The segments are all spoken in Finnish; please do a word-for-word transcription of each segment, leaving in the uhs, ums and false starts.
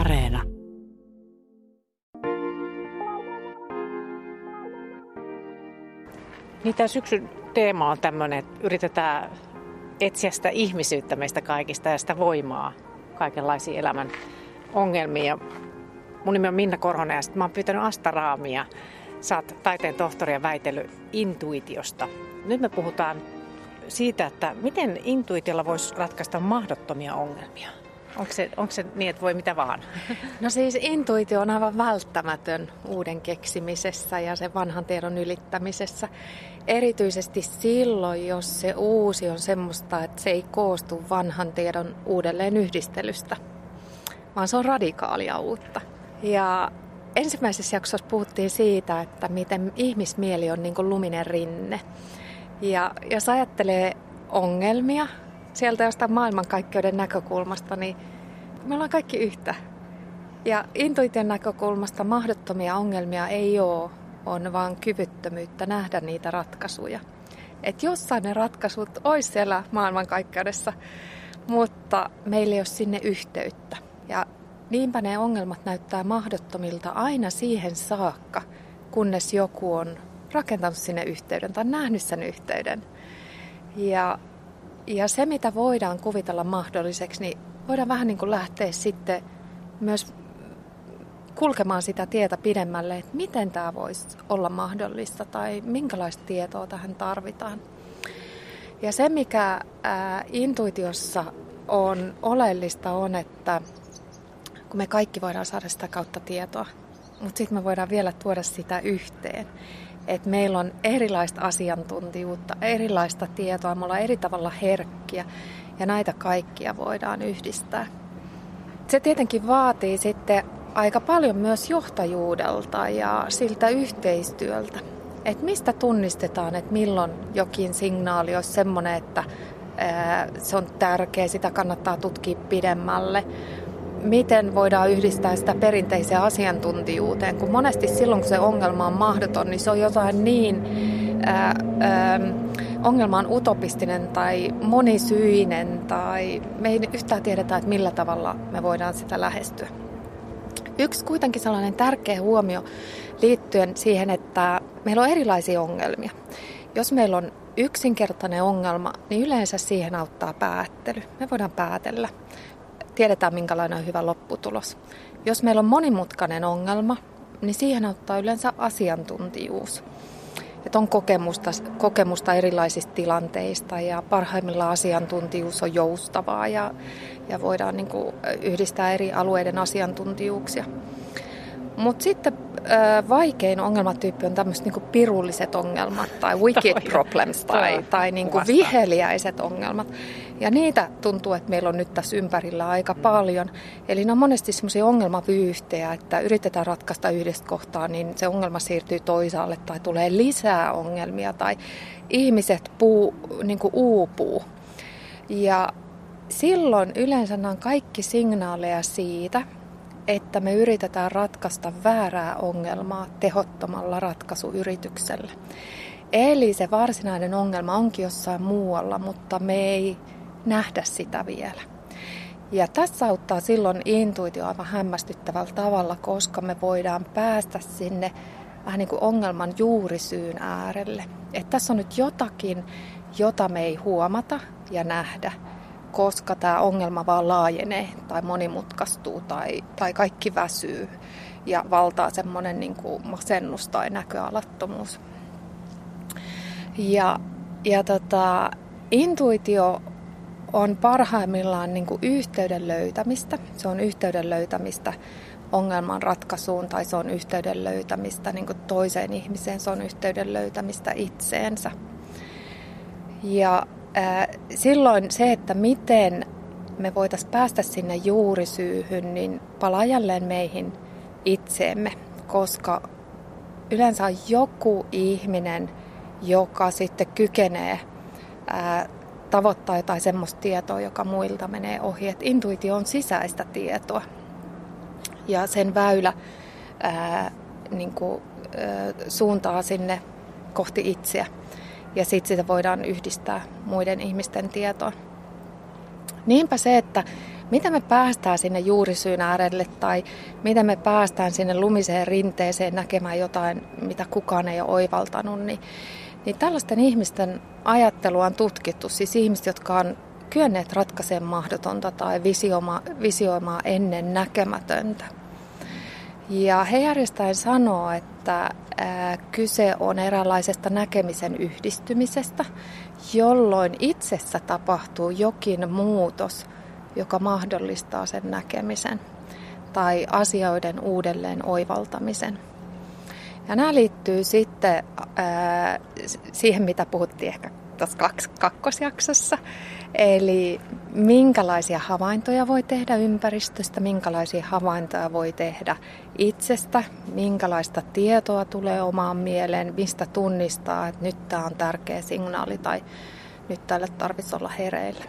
Areena. Niin tämä syksyn teema on tämmöinen, että yritetään etsiä sitä ihmisyyttä meistä kaikista ja sitä voimaa kaikenlaisiin elämän ongelmiin. Ja mun nimi on Minna Korhonen ja sitten mä oon pyytänyt Asta Raamia. Sä oot taiteen tohtori ja väitellyt intuitiosta. Nyt me puhutaan siitä, että miten intuitiolla voisi ratkaista mahdottomia ongelmia. Onko se, onko se niin, että voi mitä vaan? No siis intuitio on aivan välttämätön uuden keksimisessä ja sen vanhan tiedon ylittämisessä. Erityisesti silloin, jos se uusi on semmoista, että se ei koostu vanhan tiedon uudelleen yhdistelystä, vaan se on radikaalia uutta. Ja ensimmäisessä jaksossa puhuttiin siitä, että miten ihmismieli on niin kuin luminen rinne. Ja jos ajattelee ongelmia sieltä jostain maailmankaikkeuden näkökulmasta, niin me ollaan kaikki yhtä. Ja intuition näkökulmasta mahdottomia ongelmia ei ole, on vaan kyvyttömyyttä nähdä niitä ratkaisuja. Että jossain ne ratkaisut olisi siellä maailmankaikkeudessa, mutta meillä ei ole sinne yhteyttä. Ja niinpä ne ongelmat näyttää mahdottomilta aina siihen saakka, kunnes joku on rakentanut sinne yhteyden tai nähnyt sen yhteyden. Ja Ja se, mitä voidaan kuvitella mahdolliseksi, niin voidaan vähän niin kuin lähteä sitten myös kulkemaan sitä tietä pidemmälle, että miten tämä voisi olla mahdollista tai minkälaista tietoa tähän tarvitaan. Ja se, mikä ää, intuitiossa on oleellista, on, että kun me kaikki voidaan saada sitä kautta tietoa, mutta sitten me voidaan vielä tuoda sitä yhteen. Että meillä on erilaista asiantuntijuutta, erilaista tietoa, me ollaan eri tavalla herkkiä ja näitä kaikkia voidaan yhdistää. Se tietenkin vaatii sitten aika paljon myös johtajuudelta ja siltä yhteistyöltä. Että mistä tunnistetaan, että milloin jokin signaali olisi semmoinen, että se on tärkeä, sitä kannattaa tutkia pidemmälle. Miten voidaan yhdistää sitä perinteiseen asiantuntijuuteen, kun monesti silloin, kun se ongelma on mahdoton, niin se on jotain niin, ää, ää, ongelma on utopistinen tai monisyinen, tai me ei yhtään tiedetä, että millä tavalla me voidaan sitä lähestyä. Yksi kuitenkin sellainen tärkeä huomio liittyen siihen, että meillä on erilaisia ongelmia. Jos meillä on yksinkertainen ongelma, niin yleensä siihen auttaa päättely. Me voidaan päätellä. Tiedetään, minkälainen on hyvä lopputulos. Jos meillä on monimutkainen ongelma, niin siihen auttaa yleensä asiantuntijuus. Että on kokemusta, kokemusta erilaisista tilanteista ja parhaimmillaan asiantuntijuus on joustavaa ja, ja voidaan niin kuin yhdistää eri alueiden asiantuntijuuksia. Mutta sitten äh, vaikein ongelmatyyppi on tämmöiset niin kuin pirulliset ongelmat tai wicked problems tai, tai niin kuin viheliäiset ongelmat. Ja niitä tuntuu, että meillä on nyt tässä ympärillä aika paljon. Eli ne on monesti semmoisia ongelmavyyhtejä, että yritetään ratkaista yhdestä kohtaa, niin se ongelma siirtyy toisaalle tai tulee lisää ongelmia tai ihmiset puu, niin kuin uupuu. Ja silloin yleensä nämä on kaikki signaaleja siitä, että me yritetään ratkaista väärää ongelmaa tehottomalla ratkaisuyrityksellä. Eli se varsinainen ongelma onkin jossain muualla, mutta me ei nähdä sitä vielä. Ja tässä auttaa silloin intuitio aivan hämmästyttävällä tavalla, koska me voidaan päästä sinne vähän niin kuin ongelman juurisyyn äärelle. Että tässä on nyt jotakin, jota me ei huomata ja nähdä, koska tämä ongelma vaan laajenee tai monimutkaistuu tai, tai kaikki väsyy ja valtaa semmoinen niin kuin masennus tai näköalattomuus. Ja, ja tota, intuitio on parhaimmillaan niin kuin yhteyden löytämistä. Se on yhteyden löytämistä ongelman ratkaisuun tai se on yhteyden löytämistä niin kuin toiseen ihmiseen. Se on yhteyden löytämistä itseensä. Ja ää, silloin se, että miten me voitaisiin päästä sinne juurisyyhyn, niin palaa jälleen meihin itseemme, koska yleensä on joku ihminen, joka sitten kykenee ää, tavoittaa jotain semmoista tietoa, joka muilta menee ohi. Et intuitio on sisäistä tietoa ja sen väylä ää, niinku, ää, suuntaa sinne kohti itseä ja sitten sitä voidaan yhdistää muiden ihmisten tietoon. Niinpä se, että Miten me päästään sinne juurisyyn äärelle tai miten me päästään sinne lumiseen rinteeseen näkemään jotain, mitä kukaan ei ole oivaltanut, niin, niin tällaisten ihmisten ajattelua on tutkittu. Siis ihmiset, jotka on kyenneet ratkaisemaan mahdotonta tai visioma, visioimaan ennen näkemätöntä. Ja he järjestäen sanoo, että ää, kyse on eräänlaisesta näkemisen yhdistymisestä, jolloin itsessä tapahtuu jokin muutos, joka mahdollistaa sen näkemisen tai asioiden uudelleen oivaltamisen. Ja nämä liittyy sitten ää, siihen, mitä puhuttiin ehkä tässä kaks, kakkosjaksossa, eli minkälaisia havaintoja voi tehdä ympäristöstä, minkälaisia havaintoja voi tehdä itsestä, minkälaista tietoa tulee omaan mieleen, mistä tunnistaa, että nyt tämä on tärkeä signaali tai nyt tälle tarvitsisi olla hereillä.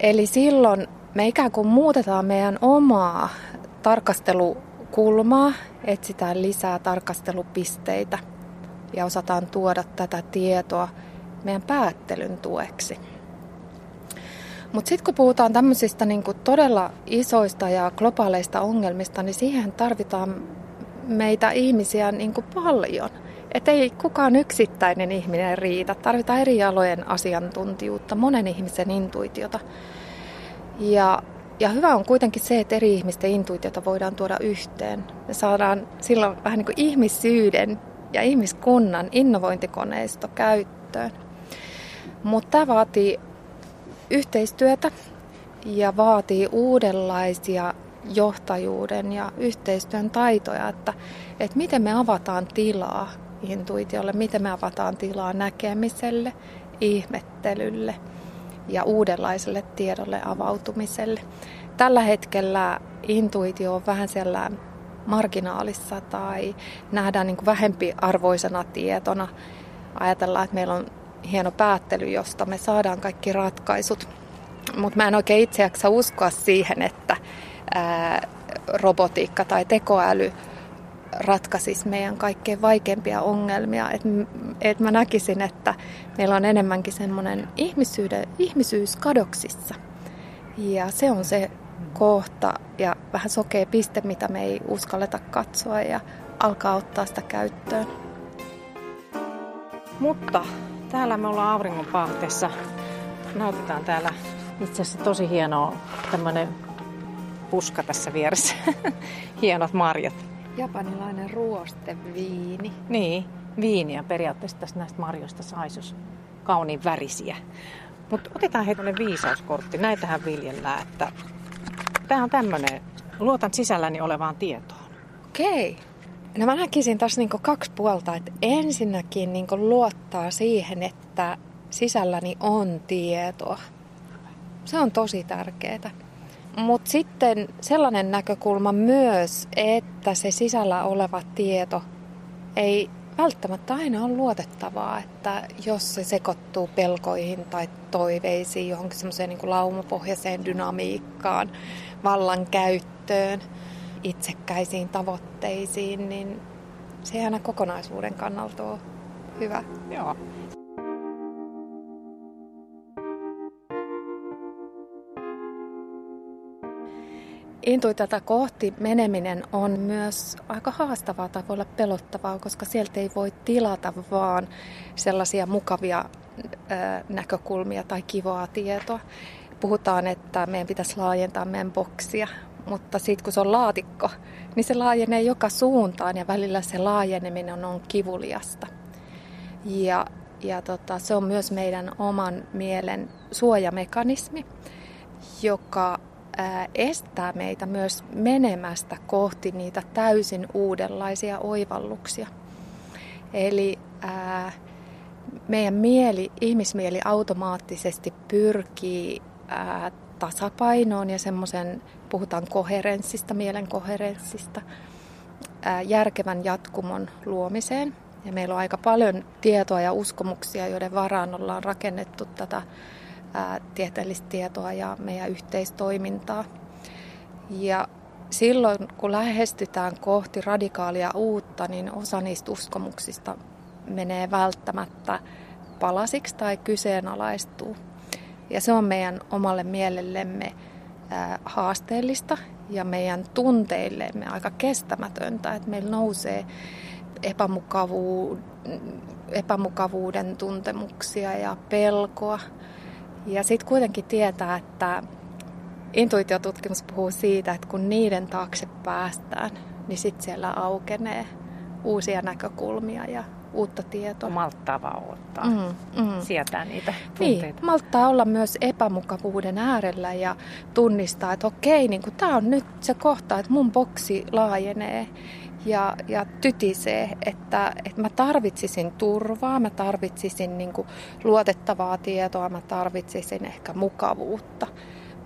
Eli silloin me ikään kuin muutetaan meidän omaa tarkastelukulmaa, etsitään lisää tarkastelupisteitä ja osataan tuoda tätä tietoa meidän päättelyn tueksi. Mutta sitten kun puhutaan tämmöisistä niinku todella isoista ja globaaleista ongelmista, niin siihen tarvitaan meitä ihmisiä niinku paljon. Että ei kukaan yksittäinen ihminen riitä. Tarvitaan eri alojen asiantuntijuutta, monen ihmisen intuitiota. Ja, ja hyvä on kuitenkin se, että eri ihmisten intuitiota voidaan tuoda yhteen. Me saadaan silloin vähän niin kuin ihmissyyden ja ihmiskunnan innovointikoneisto käyttöön. Mutta tämä vaatii yhteistyötä ja vaatii uudenlaisia johtajuuden ja yhteistyön taitoja, että, että miten me avataan tilaa intuitiolle, miten me avataan tilaa näkemiselle, ihmettelylle ja uudenlaiselle tiedolle avautumiselle. Tällä hetkellä intuitio on vähän siellä marginaalissa tai nähdään niin kuin vähempiarvoisena tietona. Ajatellaan, että meillä on hieno päättely, josta me saadaan kaikki ratkaisut. Mutta mä en oikein itse jaksa uskoa siihen, että ää, robotiikka tai tekoäly ratkaisisi meidän kaikkein vaikeimpia ongelmia. Et, et mä näkisin, että meillä on enemmänkin semmoinen ihmisyys kadoksissa. Ja se on se kohta ja vähän sokea piste, mitä me ei uskalleta katsoa ja alkaa ottaa sitä käyttöön. Mutta täällä me ollaan auringonpaahteessa. Nautitaan täällä itse asiassa tosi hienoa tämmöinen puska tässä vieressä. Hienot marjat. Japanilainen ruosteviini. Niin, viiniä periaatteessa tässä näistä marjoista saisi, jos kauniin värisiä. Mutta otetaan hei tuonne viisauskortti. Näitähän viljellään, että tämä on tämmöinen, luotan sisälläni olevaan tietoon. Okei. No mä näkisin tässä niinku kaksi puolta, että ensinnäkin niinku luottaa siihen, että sisälläni on tietoa. Se on tosi tärkeää. Mutta sitten sellainen näkökulma myös, että se sisällä oleva tieto ei välttämättä aina ole luotettavaa, että jos se sekoittuu pelkoihin tai toiveisiin, johonkin semmoiseen niin kuin laumapohjaiseen dynamiikkaan, vallankäyttöön, itsekkäisiin tavoitteisiin, niin se ei aina kokonaisuuden kannalta ole hyvä. Joo. Intuitiota kohti meneminen on myös aika haastavaa tai voi olla pelottavaa, koska sieltä ei voi tilata vaan sellaisia mukavia ö, näkökulmia tai kivaa tietoa. Puhutaan, että meidän pitäisi laajentaa meidän boksia, mutta sitten kun se on laatikko, niin se laajenee joka suuntaan ja välillä se laajeneminen on kivuliasta. Ja, ja tota, se on myös meidän oman mielen suojamekanismi, joka estää meitä myös menemästä kohti niitä täysin uudenlaisia oivalluksia. Eli ää, meidän mieli, ihmismieli automaattisesti pyrkii ää, tasapainoon ja semmoisen, puhutaan koherenssista, mielen koherenssista, ää, järkevän jatkumon luomiseen. Ja meillä on aika paljon tietoa ja uskomuksia, joiden varaan ollaan rakennettu tätä tieteellistä tietoa ja meidän yhteistoimintaa. Ja silloin, kun lähestytään kohti radikaalia uutta, niin osa niistä uskomuksista menee välttämättä palasiksi tai kyseenalaistuu. Ja se on meidän omalle mielellemme haasteellista ja meidän tunteillemme aika kestämätöntä, että meillä nousee epämukavuuden, epämukavuuden tuntemuksia ja pelkoa. Ja sitten kuitenkin tietää, että intuitiotutkimus puhuu siitä, että kun niiden taakse päästään, niin sitten siellä aukenee uusia näkökulmia ja uutta tietoa. Malttaa vaan ottaa, mm, mm. sietää niitä tunteita. Niin, malttaa olla myös epämukavuuden äärellä ja tunnistaa, että okei, niin tämä on nyt se kohta, että mun boksi laajenee ja, ja tytisee, että, että mä tarvitsisin turvaa, mä tarvitsisin niin kuin luotettavaa tietoa, mä tarvitsisin ehkä mukavuutta.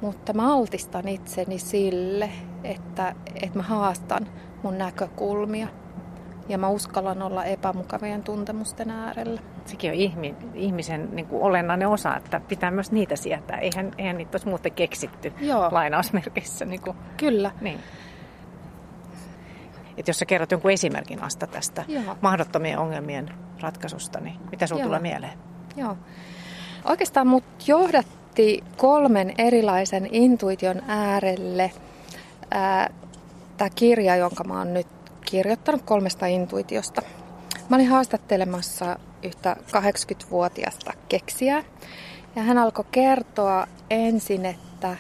Mutta mä altistan itseni sille, että, että mä haastan mun näkökulmia. Ja mä uskallan olla epämukavien tuntemusten äärellä. Sekin on ihmi, ihmisen niin kuin olennainen osa, että pitää myös niitä sietää. Eihän, eihän niitä olisi muuten keksitty. Joo. Lainausmerkissä. Niin kuin. Kyllä. Niin. Et jos sä kerrot jonkun esimerkin Asta tästä Joo. mahdottomien ongelmien ratkaisusta, niin mitä sun Joo. tulee mieleen? Joo. Oikeastaan mut johdatti kolmen erilaisen intuition äärelle äh, tämä kirja, jonka mä oon nyt kirjoittanut kolmesta intuitiosta. Mä olin haastattelemassa yhtä kahdeksankymmentävuotiasta keksijää ja hän alkoi kertoa ensin, että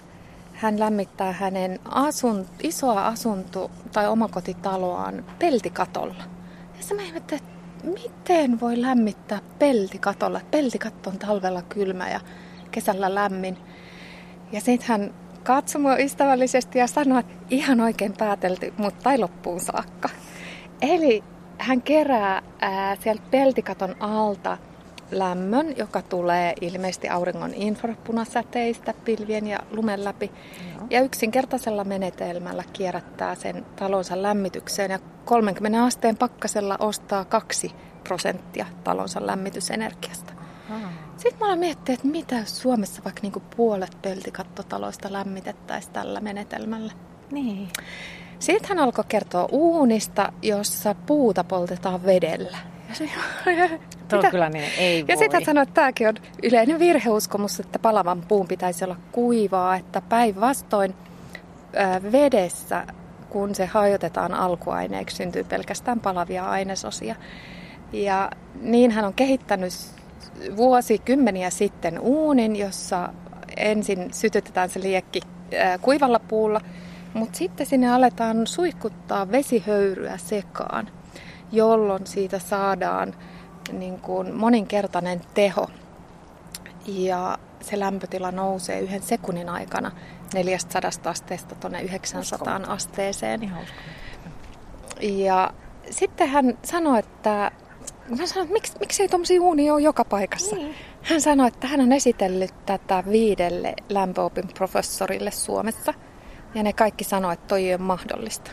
hän lämmittää hänen asun, isoa asunto- tai omakotitaloaan peltikatolla. Ja se mä ihmettelin, että miten voi lämmittää peltikatolla? Peltikatto on talvella kylmä ja kesällä lämmin. Ja sitten hän katsoi mua ystävällisesti ja sanoi, että ihan oikein päätelty, mutta tai loppuun saakka. Eli hän kerää ää, sieltä peltikaton alta lämmön, joka tulee ilmeisesti auringon infrapunasäteistä pilvien ja lumen läpi. Joo. Ja yksinkertaisella menetelmällä kierrättää sen talonsa lämmitykseen ja kolmeenkymmeneen asteen pakkasella ostaa kaksi prosenttia talonsa lämmitysenergiasta. Aha. Sitten mä olen miettinyt, että mitä jos Suomessa vaikka niinku puolet peltikattotaloista lämmitettäisiin tällä menetelmällä. Niin. Sitten hän alkoi kertoa uunista, jossa puuta poltetaan vedellä. Tuo kyllä niin, ei voi. Ja sitten hän sanoi, että tämäkin on yleinen virheuskomus, että palavan puun pitäisi olla kuivaa, että päinvastoin vedessä, kun se hajotetaan alkuaineeksi, syntyy pelkästään palavia ainesosia. Ja niin hän on kehittänyt vuosikymmeniä sitten uunin, jossa ensin sytytetään se liekki kuivalla puulla, mutta sitten sinne aletaan suihkuttaa vesihöyryä sekaan, jolloin siitä saadaan niin kuin moninkertainen teho. Ja se lämpötila nousee yhden sekunnin aikana neljästäsadasta asteesta tuonne yhdeksäänsataan asteeseen. Ihan ja sitten hän sanoi, että Mä sanoin, että miksi, miksi ei tuommoisia uunia ole joka paikassa? Niin. Hän sanoi, että hän on esitellyt tätä viidelle lämpöopin professorille Suomessa. Ja ne kaikki sanoi, että toi ei ole mahdollista.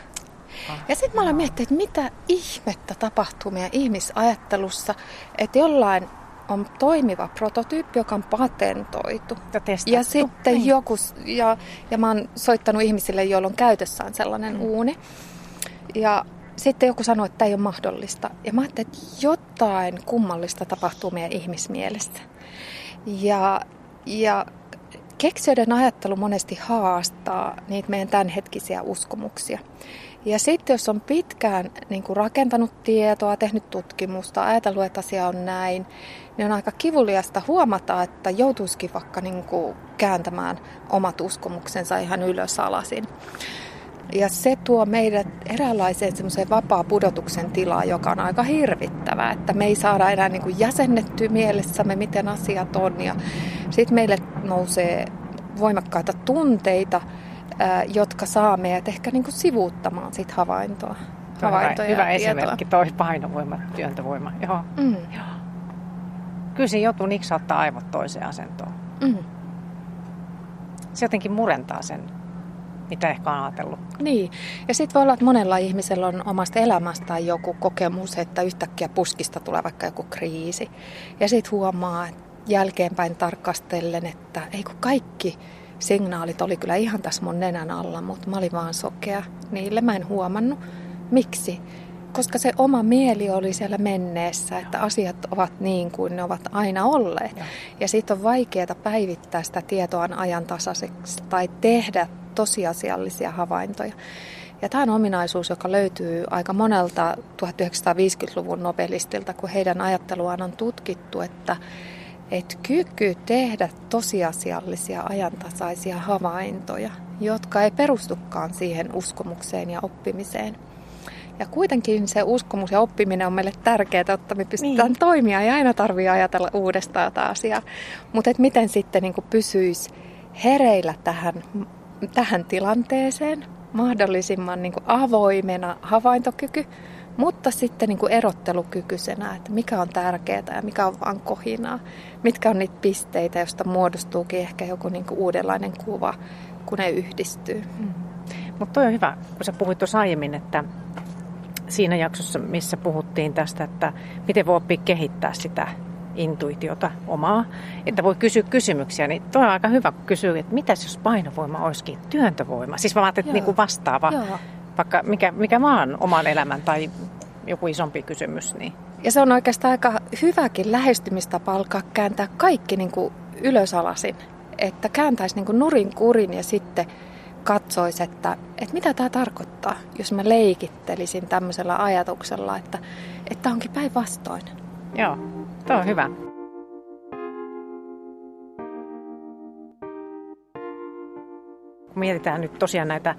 Ah, ja sitten mä aloin miettiä, että mitä ihmettä tapahtuu meidän ihmisajattelussa, että jollain on toimiva prototyyppi, joka on patentoitu. Ja testattu. Ja sitten niin. joku, ja, ja mä oon soittanut ihmisille, joilla on käytössään sellainen mm. uuni. Ja sitten joku sanoi, että tämä ei ole mahdollista. Ja mä ajattelin, että jotain kummallista tapahtuu meidän ihmismielessä. Ja, ja keksijöiden ajattelu monesti haastaa niitä meidän tämänhetkisiä uskomuksia. Ja sitten jos on pitkään niin kuin rakentanut tietoa, tehnyt tutkimusta, ajatellut, että asia on näin, niin on aika kivuliasta huomata, että joutuisikin vaikka niin kuin kääntämään omat uskomuksensa ihan ylös alasin. Ja se tuo meidät eräänlaiseen semmoiseen vapaa pudotuksen tilaan, joka on aika hirvittävää, että me ei saada enää niin kuin jäsennettyä mielessämme, miten asiat on. Ja sitten meille nousee voimakkaita tunteita, jotka saa meidät ehkä niin kuin sivuuttamaan siitä havaintoa. Havaintoja hyvä ja esimerkki, toi painovoima, työntövoima. Joo. Mm. Joo. Kyllä se joutuu niksauttaa aivot toiseen asentoon. Mm. Se jotenkin murentaa sen, mitä ehkä on ajatellut. Niin. Ja sitten voi olla, että monella ihmisellä on omasta elämästään joku kokemus, että yhtäkkiä puskista tulee vaikka joku kriisi. Ja sitten huomaa jälkeenpäin tarkastellen, että ei kun kaikki signaalit oli kyllä ihan tässä mun nenän alla, mutta mä olin vaan sokea niille. Mä en huomannut. Miksi? koska se oma mieli oli siellä menneessä, että asiat ovat niin kuin ne ovat aina olleet. Ja, ja sitten on vaikeaa päivittää sitä tietoa ajantasaiseksi tai tehdä tosiasiallisia havaintoja. Ja tämä on ominaisuus, joka löytyy aika monelta tuhatyhdeksänsataaviisikymmentäluvun nobelistilta, kun heidän ajatteluaan on tutkittu, että et kyky tehdä tosiasiallisia ajantasaisia havaintoja, jotka ei perustukaan siihen uskomukseen ja oppimiseen. Ja kuitenkin se uskomus ja oppiminen on meille tärkeää, että me pystytään niin. toimia ja aina tarvitsee ajatella uudestaan tätä asiaa. Mutta miten sitten niin pysyisi hereillä tähän, tähän tilanteeseen, mahdollisimman niin avoimena havaintokyky, mutta sitten niin erottelukykyisenä, että mikä on tärkeää ja mikä on vaan kohinaa. Mitkä on niitä pisteitä, joista muodostuukin ehkä joku niin uudenlainen kuva, kun ne yhdistyy. Mm. Mutta toi on hyvä, kun sä puhuit tuossa aiemmin, että siinä jaksossa, missä puhuttiin tästä, että miten voi oppia kehittää sitä intuitiota omaa, että voi kysyä kysymyksiä, niin toi on aika hyvä, kun kysyy, että mitäs jos painovoima olisikin työntövoima? Siis vaan ajattelin, että niin kuin vastaava, Joo. vaikka mikä, mikä vaan oman elämän tai joku isompi kysymys. Niin. Ja se on oikeastaan aika hyväkin lähestymistapa alkaa kääntää kaikki niin kuin ylösalasin, että kääntäisi niin kuin nurin kurin ja sitten katsoisi, että, että mitä tämä tarkoittaa, jos mä leikittelisin tämmöisellä ajatuksella, että tämä onkin päinvastoin. Joo, tuo on hyvä. Kun mietitään nyt tosiaan näitä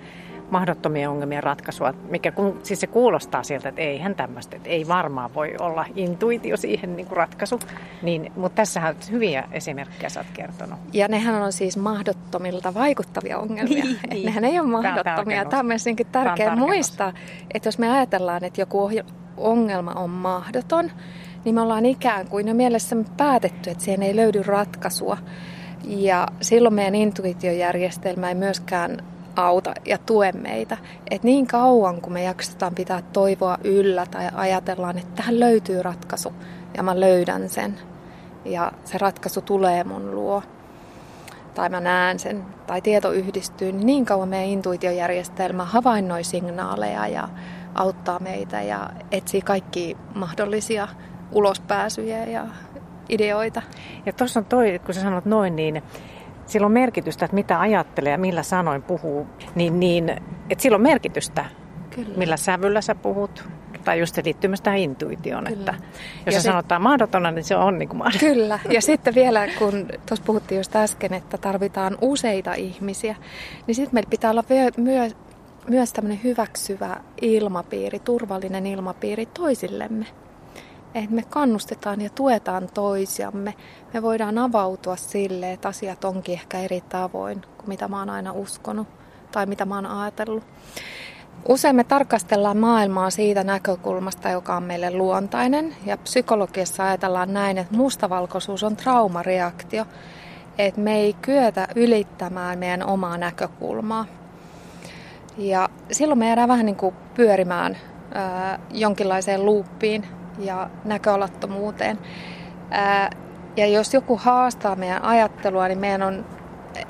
mahdottomia ongelmien ratkaisua, mikä kun, siis se kuulostaa sieltä, että eihän tämmöistä, että ei varmaan voi olla intuitio siihen niin kuin ratkaisu, niin, mutta tässähän hyviä esimerkkejä sä oot kertonut. Ja nehän on siis mahdottomilta vaikuttavia ongelmia, niin, niin. Nehän ei ole mahdottomia. Tämä on mielestäni tärkeää on muistaa, että jos me ajatellaan, että joku ongelma on mahdoton, niin me ollaan ikään kuin jo mielessämme päätetty, että siihen ei löydy ratkaisua. Ja silloin meidän intuitiojärjestelmä ei myöskään auta ja tue meitä. Et niin kauan, kun me jaksetaan pitää toivoa yllä tai ajatellaan, että tähän löytyy ratkaisu ja mä löydän sen ja se ratkaisu tulee mun luo tai mä näen sen tai tieto yhdistyy, niin, niin kauan meidän intuitiojärjestelmä havainnoi signaaleja ja auttaa meitä ja etsii kaikki mahdollisia ulospääsyjä ja ideoita. Ja tuossa on toi, kun sä sanot noin, niin sillä on merkitystä, että mitä ajattelee ja millä sanoin puhuu, niin, niin että sillä on merkitystä, Kyllä. millä sävyllä sä puhut. Tai just se liittyy tähän intuitioon, Kyllä. että jos se sit sanotaan mahdotona, niin se on niin kuin mahdoton. Kyllä, ja sitten vielä kun tuossa puhuttiin just äsken, että tarvitaan useita ihmisiä, niin sitten meillä pitää olla myös myös tämmöinen hyväksyvä ilmapiiri, turvallinen ilmapiiri toisillemme. Että me kannustetaan ja tuetaan toisiamme. Me voidaan avautua sille, että asiat onkin ehkä eri tavoin kuin mitä mä oon aina uskonut tai mitä mä oon ajatellut. Usein me tarkastellaan maailmaa siitä näkökulmasta, joka on meille luontainen. Ja psykologiassa ajatellaan näin, että mustavalkoisuus on traumareaktio. Että me ei kyetä ylittämään meidän omaa näkökulmaa. Ja silloin me jäädään vähän niin kuin pyörimään ää, jonkinlaiseen luuppiin ja näköalattomuuteen. Ää, ja jos joku haastaa meidän ajattelua, niin meidän on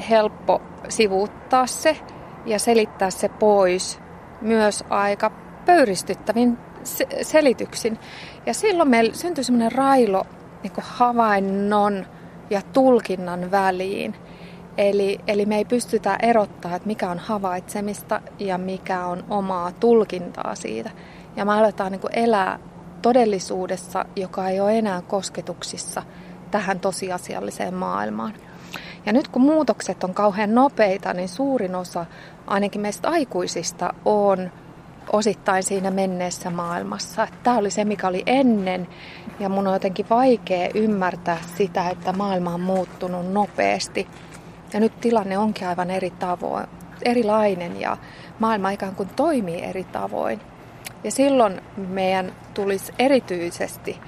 helppo sivuuttaa se ja selittää se pois myös aika pöyristyttävin se- selityksin. Ja silloin meillä syntyy semmoinen railo niin kuin havainnon ja tulkinnan väliin. Eli, eli me ei pystytä erottamaan, että mikä on havaitsemista ja mikä on omaa tulkintaa siitä. Ja me aletaan niin kuin elää todellisuudessa, joka ei ole enää kosketuksissa tähän tosiasialliseen maailmaan. Ja nyt kun muutokset on kauhean nopeita, niin suurin osa ainakin meistä aikuisista on osittain siinä menneessä maailmassa. Tämä oli se, mikä oli ennen ja mun on jotenkin vaikea ymmärtää sitä, että maailma on muuttunut nopeasti. Ja nyt tilanne onkin aivan eri tavoin, erilainen ja maailma ikään kuin toimii eri tavoin. Ja silloin meidän tulisi erityisesti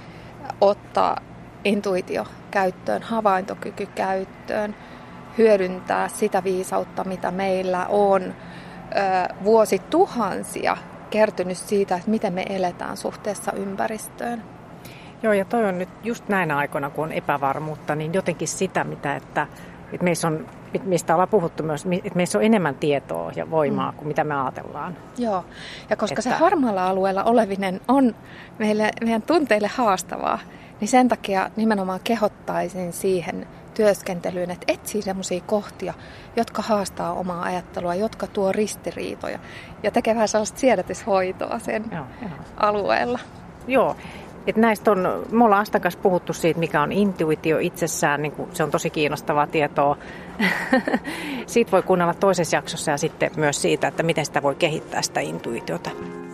ottaa intuitio käyttöön, havaintokyky käyttöön, hyödyntää sitä viisautta, mitä meillä on vuosituhansia kertynyt siitä, että miten me eletään suhteessa ympäristöön. Joo, ja toi on nyt just näinä aikoina, kun on epävarmuutta, niin jotenkin sitä, mitä että Että meissä on, mistä ollaan puhuttu myös, että meissä on enemmän tietoa ja voimaa mm. kuin mitä me ajatellaan. Joo, ja koska että... se harmaalla alueella olevinen on meille, meidän tunteille haastavaa, niin sen takia nimenomaan kehottaisin siihen työskentelyyn, että etsii sellaisia kohtia, jotka haastaa omaa ajattelua, jotka tuo ristiriitoja ja tekee vähän sellaista siedätyshoitoa sen joo, joo. alueella. Joo. Et näistä on, me ollaan Astan kanssa puhuttu siitä, mikä on intuitio itsessään, niin kun se on tosi kiinnostavaa tietoa. Siitä voi kuunnella toisessa jaksossa ja sitten myös siitä, että miten sitä voi kehittää sitä intuitiota.